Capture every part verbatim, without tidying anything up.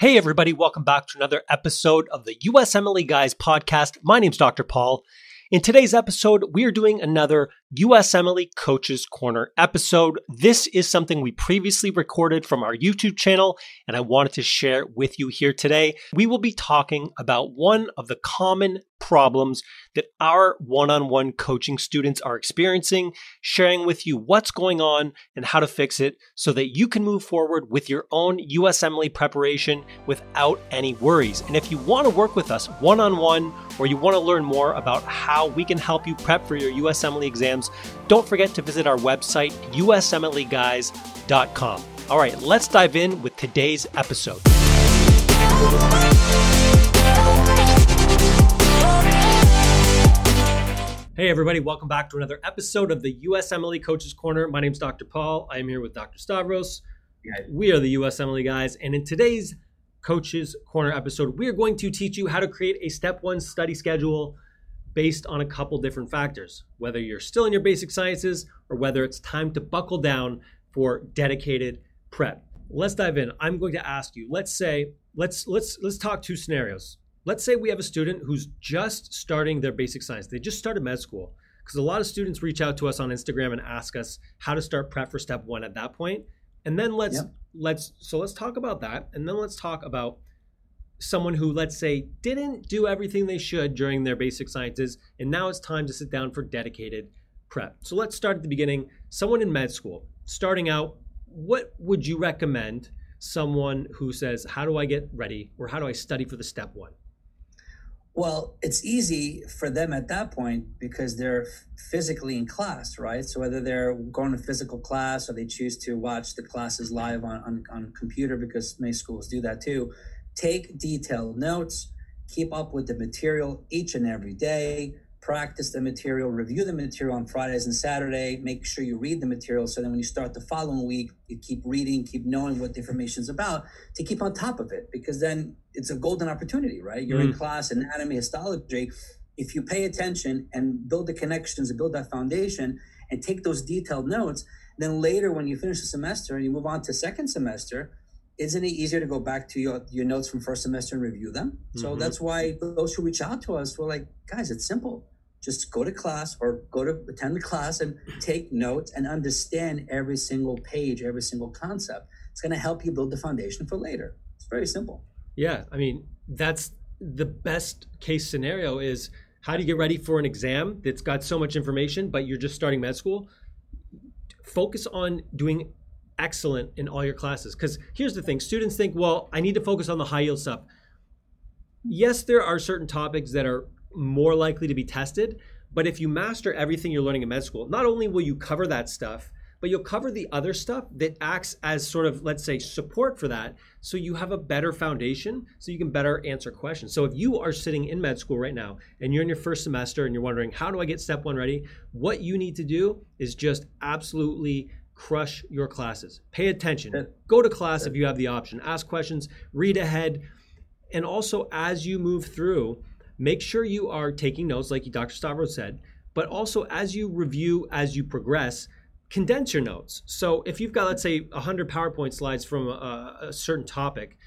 Hey everybody, welcome back to another episode of the U S M L E Guys podcast. My name's Doctor Paul. In today's episode, we are doing another U S M L E Coaches Corner episode. This is something we previously recorded from our YouTube channel, and I wanted to share with you here today. We will be talking about one of the common problems that our one-on-one coaching students are experiencing, sharing with you what's going on and how to fix it so that you can move forward with your own U S M L E preparation without any worries. And if you want to work with us one-on-one or you want to learn more about how we can help you prep for your U S M L E exams, don't forget to visit our website, U S M L E guys dot com. All right, let's dive in with today's episode. Hey everybody, welcome back to another episode of the U S M L E Coaches Corner. My name's Doctor Paul. I am here with Doctor Stavros. We are the U S M L E Guys, and in today's Coaches Corner episode, we are going to teach you how to create a Step one study schedule based on a couple different factors, whether you're still in your basic sciences or whether it's time to buckle down for dedicated prep. Let's dive in. I'm going to ask you, let's say, let's let's let's talk two scenarios. Let's say we have a student who's just starting their basic science. They just started med school, because a lot of students reach out to us on Instagram and ask us how to start prep for step one at that point. And then let's, yep. let's, so let's talk about that. And then let's talk about someone who, let's say, didn't do everything they should during their basic sciences. And now it's time to sit down for dedicated prep. So let's start at the beginning. Someone in med school, starting out, what would you recommend someone who says, how do I get ready, or how do I study for the step one? Well, it's easy for them at that point because they're physically in class, right? So whether they're going to physical class or they choose to watch the classes live on, on, on computer, because many schools do that too, take detailed notes, keep up with the material each and every day, practice the material, review the material on Fridays and Saturday, make sure you read the material so then when you start the following week, you keep reading, keep knowing what the information is about to keep on top of it, because then it's a golden opportunity, right? You're mm. in class, anatomy, histology. If you pay attention and build the connections and build that foundation and take those detailed notes, then later when you finish the semester and you move on to second semester, isn't it easier to go back to your, your notes from first semester and review them? Mm-hmm. So that's why those who reach out to us, we're like, guys, it's simple. Just go to class or go to attend the class and take notes and understand every single page, every single concept. It's going to help you build the foundation for later. It's very simple. Yeah, I mean, that's the best case scenario, is how do you get ready for an exam that's got so much information, but you're just starting med school? Focus on doing excellent in all your classes. Because here's the thing, students think, well, I need to focus on the high yield stuff. Yes, there are certain topics that are more likely to be tested, but if you master everything you're learning in med school, not only will you cover that stuff, but you'll cover the other stuff that acts as sort of, let's say, support for that. So you have a better foundation so you can better answer questions. So if you are sitting in med school right now and you're in your first semester and you're wondering, how do I get step one ready? What you need to do is just absolutely crush your classes. Pay attention. Go to class if you have the option. Ask questions, read ahead. And also, as you move through, make sure you are taking notes, like Doctor Stavros said, but also as you review, as you progress, condense your notes. So if you've got, let's say, one hundred PowerPoint slides from a, a certain topic,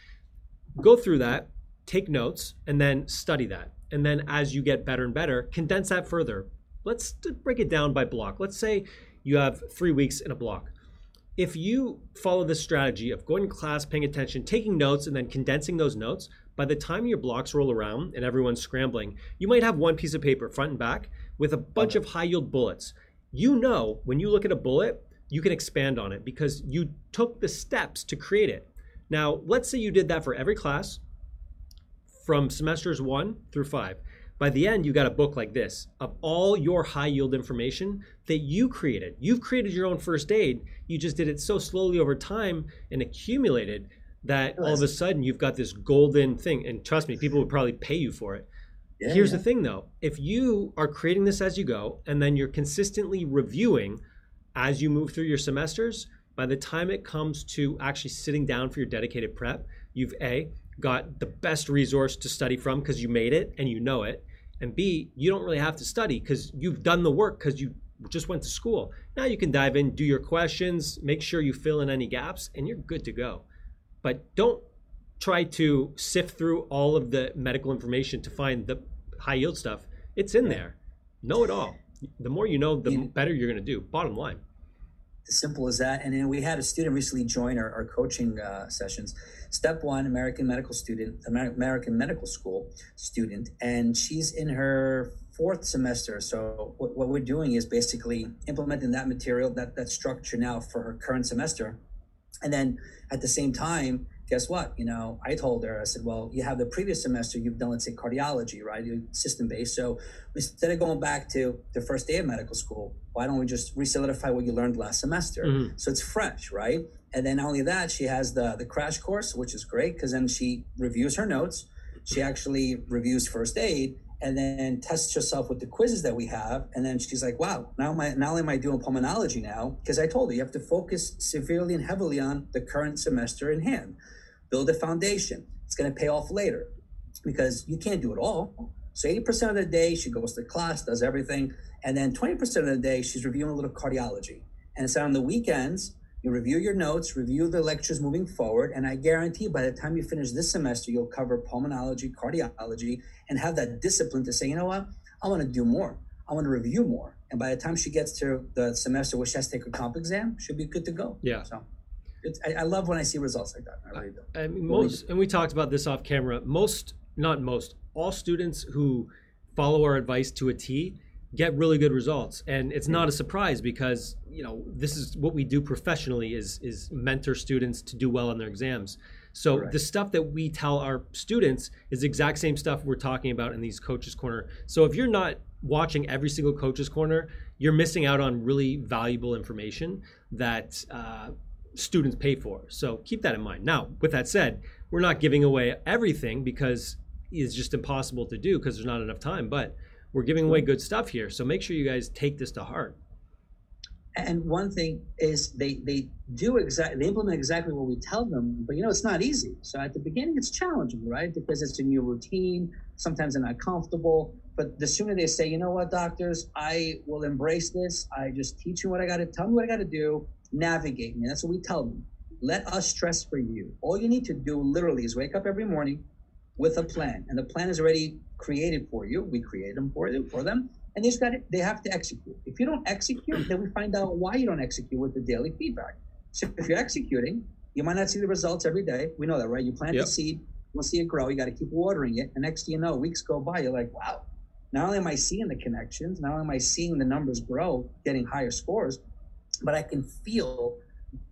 go through that, take notes, and then study that. And then as you get better and better, condense that further. Let's break it down by block. Let's say you have three weeks in a block. If you follow this strategy of going to class, paying attention, taking notes, and then condensing those notes, by the time your blocks roll around and everyone's scrambling, you might have one piece of paper front and back with a bunch of high-yield bullets. You know, when you look at a bullet, you can expand on it because you took the steps to create it. Now, let's say you did that for every class from semesters one through five. By the end, you got a book like this of all your high yield information that you created. You've created your own first aid. You just did it so slowly over time and accumulated that all of a sudden you've got this golden thing. And trust me, people would probably pay you for it. Yeah, Here's yeah. the thing though, if you are creating this as you go and then you're consistently reviewing as you move through your semesters, by the time it comes to actually sitting down for your dedicated prep, you've A, got the best resource to study from because you made it and you know it, and B, you don't really have to study because you've done the work because you just went to school. Now you can dive in, do your questions, make sure you fill in any gaps, and you're good to go. But don't try to sift through all of the medical information to find the high yield stuff. It's in there. Know it all. The more you know, the better you're going to do. Bottom line. Simple as that. And then we had a student recently join our, our coaching uh, sessions. Step one, American medical student, Amer- American medical school student, and she's in her fourth semester. So what, what we're doing is basically implementing that material, that that structure now for her current semester. And then at the same time, guess what? You know, I told her, I said, well, you have the previous semester, you've done, let's say, cardiology, right? You're system-based. So instead of going back to the first day of medical school, why don't we just resolidify what you learned last semester? Mm-hmm. So it's fresh, right? And then not only that, she has the, the crash course, which is great because then she reviews her notes. She actually reviews first aid and then tests herself with the quizzes that we have. And then she's like, wow, now my, not only am I doing pulmonology now, because I told her you have to focus severely and heavily on the current semester in hand. Build a foundation. It's going to pay off later because you can't do it all. So eighty percent of the day, she goes to class, does everything. And then twenty percent of the day, she's reviewing a little cardiology. And so on the weekends, you review your notes, review the lectures moving forward. And I guarantee by the time you finish this semester, you'll cover pulmonology, cardiology, and have that discipline to say, you know what, I want to do more. I want to review more. And by the time she gets to the semester where she has to take her comp exam, she'll be good to go. Yeah. So. It's, I, I love when I see results like that. I really do. I mean, most, and we talked about this off camera. Most, not most, all students who follow our advice to a T get really good results, and it's not a surprise because you know this is what we do professionally: is is mentor students to do well on their exams. So right. The stuff that we tell our students is the exact same stuff we're talking about in these Coaches Corner. So if you're not watching every single Coaches Corner, you're missing out on really valuable information that. Uh, students pay for. So keep that in mind. Now, with that said, we're not giving away everything because it's just impossible to do because there's not enough time, but we're giving away good stuff here. So make sure you guys take this to heart. And one thing is they, they do exactly, they implement exactly what we tell them, but you know, it's not easy. So at the beginning, it's challenging, right? Because it's a new routine. Sometimes they're not comfortable, but the sooner they say, you know what, doctors, I will embrace this. I just teach you what I got to tell me what I got to do. Navigate me. That's what we tell them. Let us stress for you. All you need to do literally is wake up every morning with a plan, and the plan is already created for you. We create them for you, for them, and they just got it. They have to execute. If you don't execute, then we find out why you don't execute with the daily feedback. So if you're executing, you might not see the results every day. We know that, right? You plant yep. the seed, you'll see it grow. You got to keep watering it, and next thing you know, weeks go by. You're like, wow. Not only am I seeing the connections, not only am I seeing the numbers grow, getting higher scores. But I can feel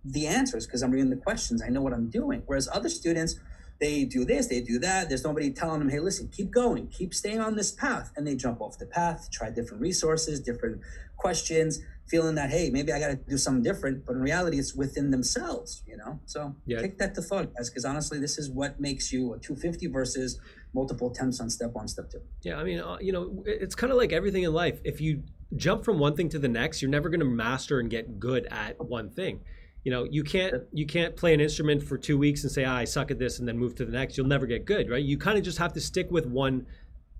the answers because I'm reading the questions. I know what I'm doing. Whereas other students, they do this, they do that. There's nobody telling them, hey, listen, keep going, keep staying on this path. And they jump off the path, try different resources, different questions, feeling that, hey, maybe I got to do something different. But in reality, it's within themselves, you know? So yeah. Take that to thought, guys, because honestly, this is what makes you a two fifty versus multiple attempts on step one, step two. Yeah, I mean, you know, it's kind of like everything in life. If you jump from one thing to the next, you're never going to master and get good at one thing. You know, you can't you can't play an instrument for two weeks and say, ah, I suck at this and then move to the next. You'll never get good, right? You kind of just have to stick with one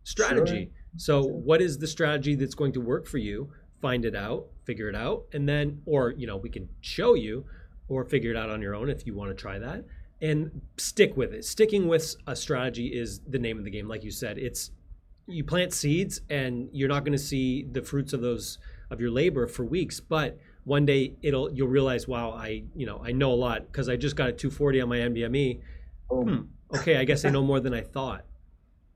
strategy. Sure. So sure. What is the strategy that's going to work for you? Find it out, figure it out, and then, or, you know, we can show you or figure it out on your own if you want to try that and stick with it. Sticking with a strategy is the name of the game. Like you said, it's you plant seeds and you're not going to see the fruits of those of your labor for weeks, but one day it'll you'll realize, wow, I you know I know a lot because I just got a two forty on my N B M E. Oh. Hmm, okay, I guess I know more than I thought.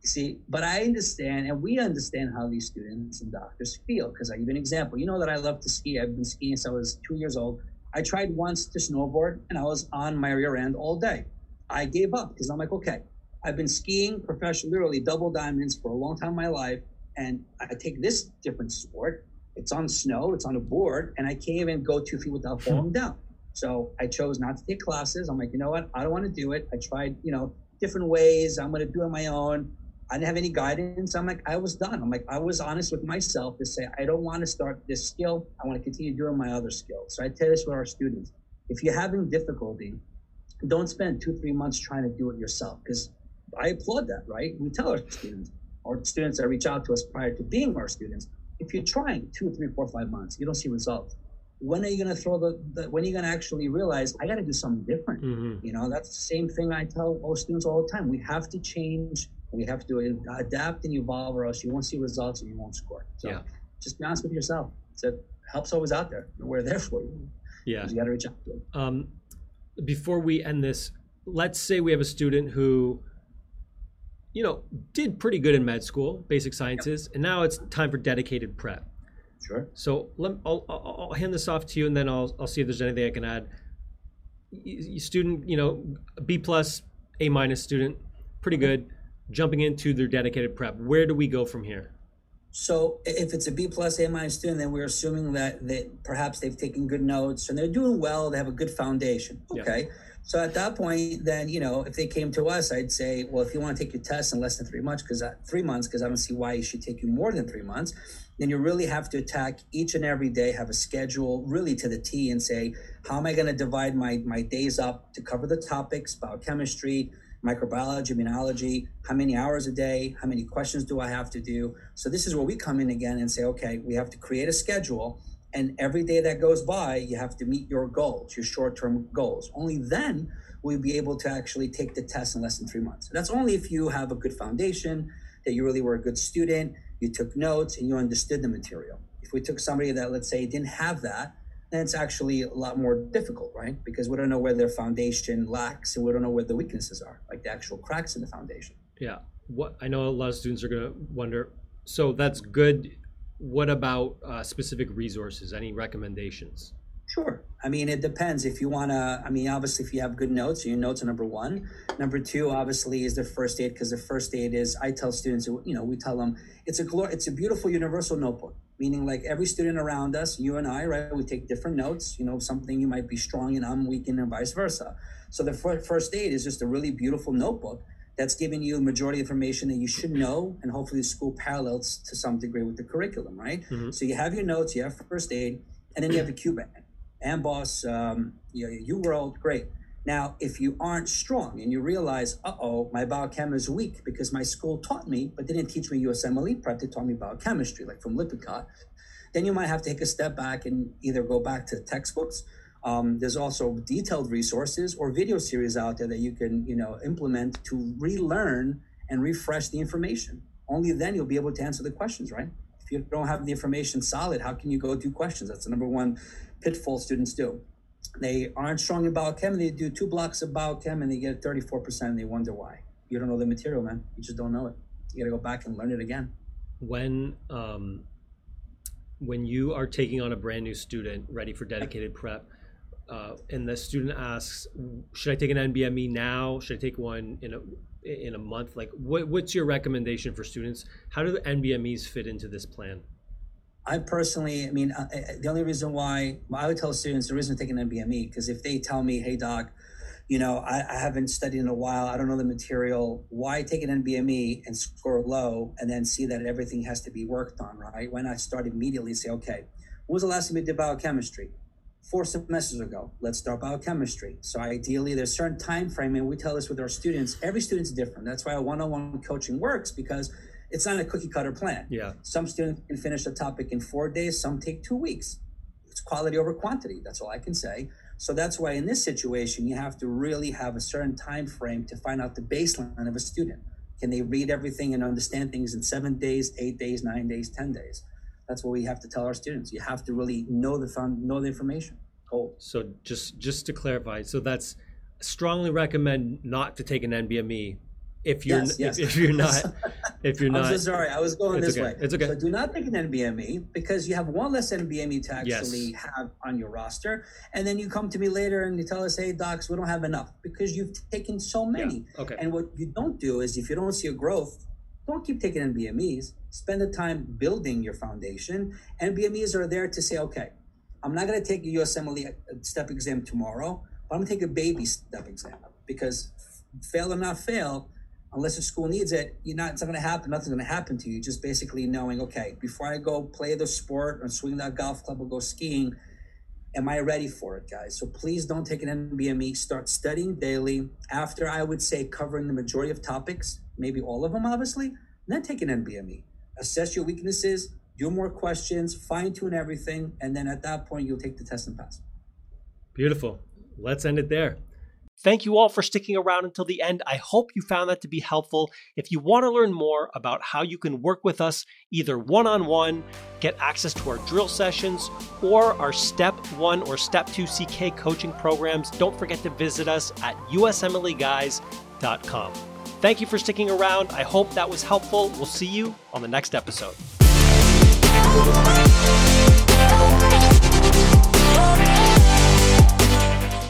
See, but I understand, and we understand how these students and doctors feel because I give you an example. You know that I love to ski. I've been skiing since I was two years old. I tried once to snowboard and I was on my rear end all day. I gave up because I'm like, okay. I've been skiing professionally, literally double diamonds for a long time in my life. And I take this different sport. It's on snow, it's on a board, and I can't even go two feet without falling down. So I chose not to take classes. I'm like, you know what? I don't want to do it. I tried, you know, different ways. I'm going to do it on my own. I didn't have any guidance. I'm like, I was done. I'm like, I was honest with myself to say, I don't want to start this skill. I want to continue doing my other skill. So I tell this to our students. If you're having difficulty, don't spend two, three months trying to do it yourself because I applaud that, right? We tell our students, or students that reach out to us prior to being our students, if you're trying two, three, four, five months, you don't see results. when are you going to throw the, the when are you going to actually realize I got to do something different? Mm-hmm. You know, that's the same thing I tell all students all the time. We have to change. We have to adapt and evolve, or else you won't see results and you won't score. So yeah. just be honest with yourself. So help's always out there. We're there for you. Yeah. You got to reach out to them. Um, before we end this, let's say we have a student who, you know, did pretty good in med school, basic sciences, yep. and now it's time for dedicated prep. Sure. So let, I'll, I'll, I'll hand this off to you, and then I'll, I'll see if there's anything I can add. You, student, you know, B plus, A minus student, pretty good, jumping into their dedicated prep. Where do we go from here? So if it's a B plus, A minus student, then we're assuming that, that perhaps they've taken good notes and they're doing well, they have a good foundation, okay? Yeah. So at that point, then, you know, if they came to us, I'd say, well, if you want to take your test in less than three months, because three months, because I don't see why it should take you more than three months, then you really have to attack each and every day, have a schedule really to the T and say, how am I going to divide my, my days up to cover the topics, biochemistry, microbiology, immunology, how many hours a day, how many questions do I have to do? So this is where we come in again and say, okay, we have to create a schedule, and every day that goes by, you have to meet your goals, your short-term goals. Only then we'll be able to actually take the test in less than three months. That's only if you have a good foundation, that you really were a good student, you took notes, and you understood the material. If we took somebody that, let's say, didn't have that, then it's actually a lot more difficult, right? Because we don't know where their foundation lacks, and we don't know where the weaknesses are, like the actual cracks in the foundation. Yeah, what I know a lot of students are gonna wonder, so that's good. What about uh, specific resources? Any recommendations? Sure. I mean, it depends. If you want to, I mean, obviously, if you have good notes, your notes are number one. Number two, obviously, is the first aid, because the first aid is, I tell students, you know, we tell them, it's a glor- it's a beautiful universal notebook, meaning like every student around us, you and I, right, we take different notes, you know, something you might be strong and I'm weak in and vice versa. So the f- first aid is just a really beautiful notebook that's giving you the majority of information that you should know, and hopefully the school parallels to some degree with the curriculum, right? Mm-hmm. So you have your notes, you have first aid, and then you have a Qbank, Amboss, um, you know, UWorld, great. Now, if you aren't strong and you realize, uh-oh, my biochem is weak because my school taught me, but they didn't teach me U S M L E prep, they taught me biochemistry, like from Lippincott, then you might have to take a step back and either go back to the textbooks. Um, there's also detailed resources or video series out there that you can, you know, implement to relearn and refresh the information. Only then you'll be able to answer the questions, right? If you don't have the information solid, how can you go do questions? That's the number one pitfall students do. They aren't strong in biochem, they do two blocks of biochem and they get thirty-four percent and they wonder why. You don't know the material, man. You just don't know it. You got to go back and learn it again. When, um, when you are taking on a brand new student ready for dedicated prep, Uh, and the student asks, should I take an N B M E now? Should I take one in a in a month? Like, what, what's your recommendation for students? How do the N B M Es fit into this plan? I personally, I mean, uh, the only reason why I would tell students the reason to take an N B M E, because if they tell me, hey, doc, you know, I, I haven't studied in a while, I don't know the material, why take an N B M E and score low and then see that everything has to be worked on, right? Why not start immediately and say, okay, when was the last time you did biochemistry? Four semesters ago, let's start biochemistry. So ideally, there's a certain time frame, and we tell this with our students. Every student's different. That's why one-on-one coaching works, because it's not a cookie-cutter plan. Yeah. Some students can finish a topic in four days. Some take two weeks. It's quality over quantity. That's all I can say. So that's why in this situation, you have to really have a certain time frame to find out the baseline of a student. Can they read everything and understand things in seven days, eight days, nine days, ten days? That's what we have to tell our students. You have to really know the found, know the information. Cool. So just just to clarify, so that's strongly recommend not to take an N B M E if you're yes, yes. If, if you're not if you're not. I'm so sorry. I was going this okay. way. It's okay. So do not take an N B M E, because you have one less N B M E to actually yes. have on your roster, and then you come to me later and you tell us, hey, docs, we don't have enough because you've taken so many. Yeah. Okay. And what you don't do is if you don't see a growth, don't keep taking N B M Es. Spend the time building your foundation. N B M Es are there to say, okay, I'm not going to take a U S M L E step exam tomorrow, but I'm going to take a baby step exam, because fail or not fail, unless the school needs it, you're not, it's not going to happen. Nothing's going to happen to you. Just basically knowing, okay, before I go play the sport or swing that golf club or go skiing, am I ready for it, guys? So please don't take an N B M E. Start studying daily. After, I would say, covering the majority of topics, maybe all of them, obviously, and then take an N B M E. Assess your weaknesses, do more questions, fine tune everything. And then at that point, you'll take the test and pass. Beautiful. Let's end it there. Thank you all for sticking around until the end. I hope you found that to be helpful. If you want to learn more about how you can work with us, either one-on-one, get access to our drill sessions, or our Step one or Step two C K coaching programs, don't forget to visit us at U S M L E guys dot com. Thank you for sticking around. I hope that was helpful. We'll see you on the next episode.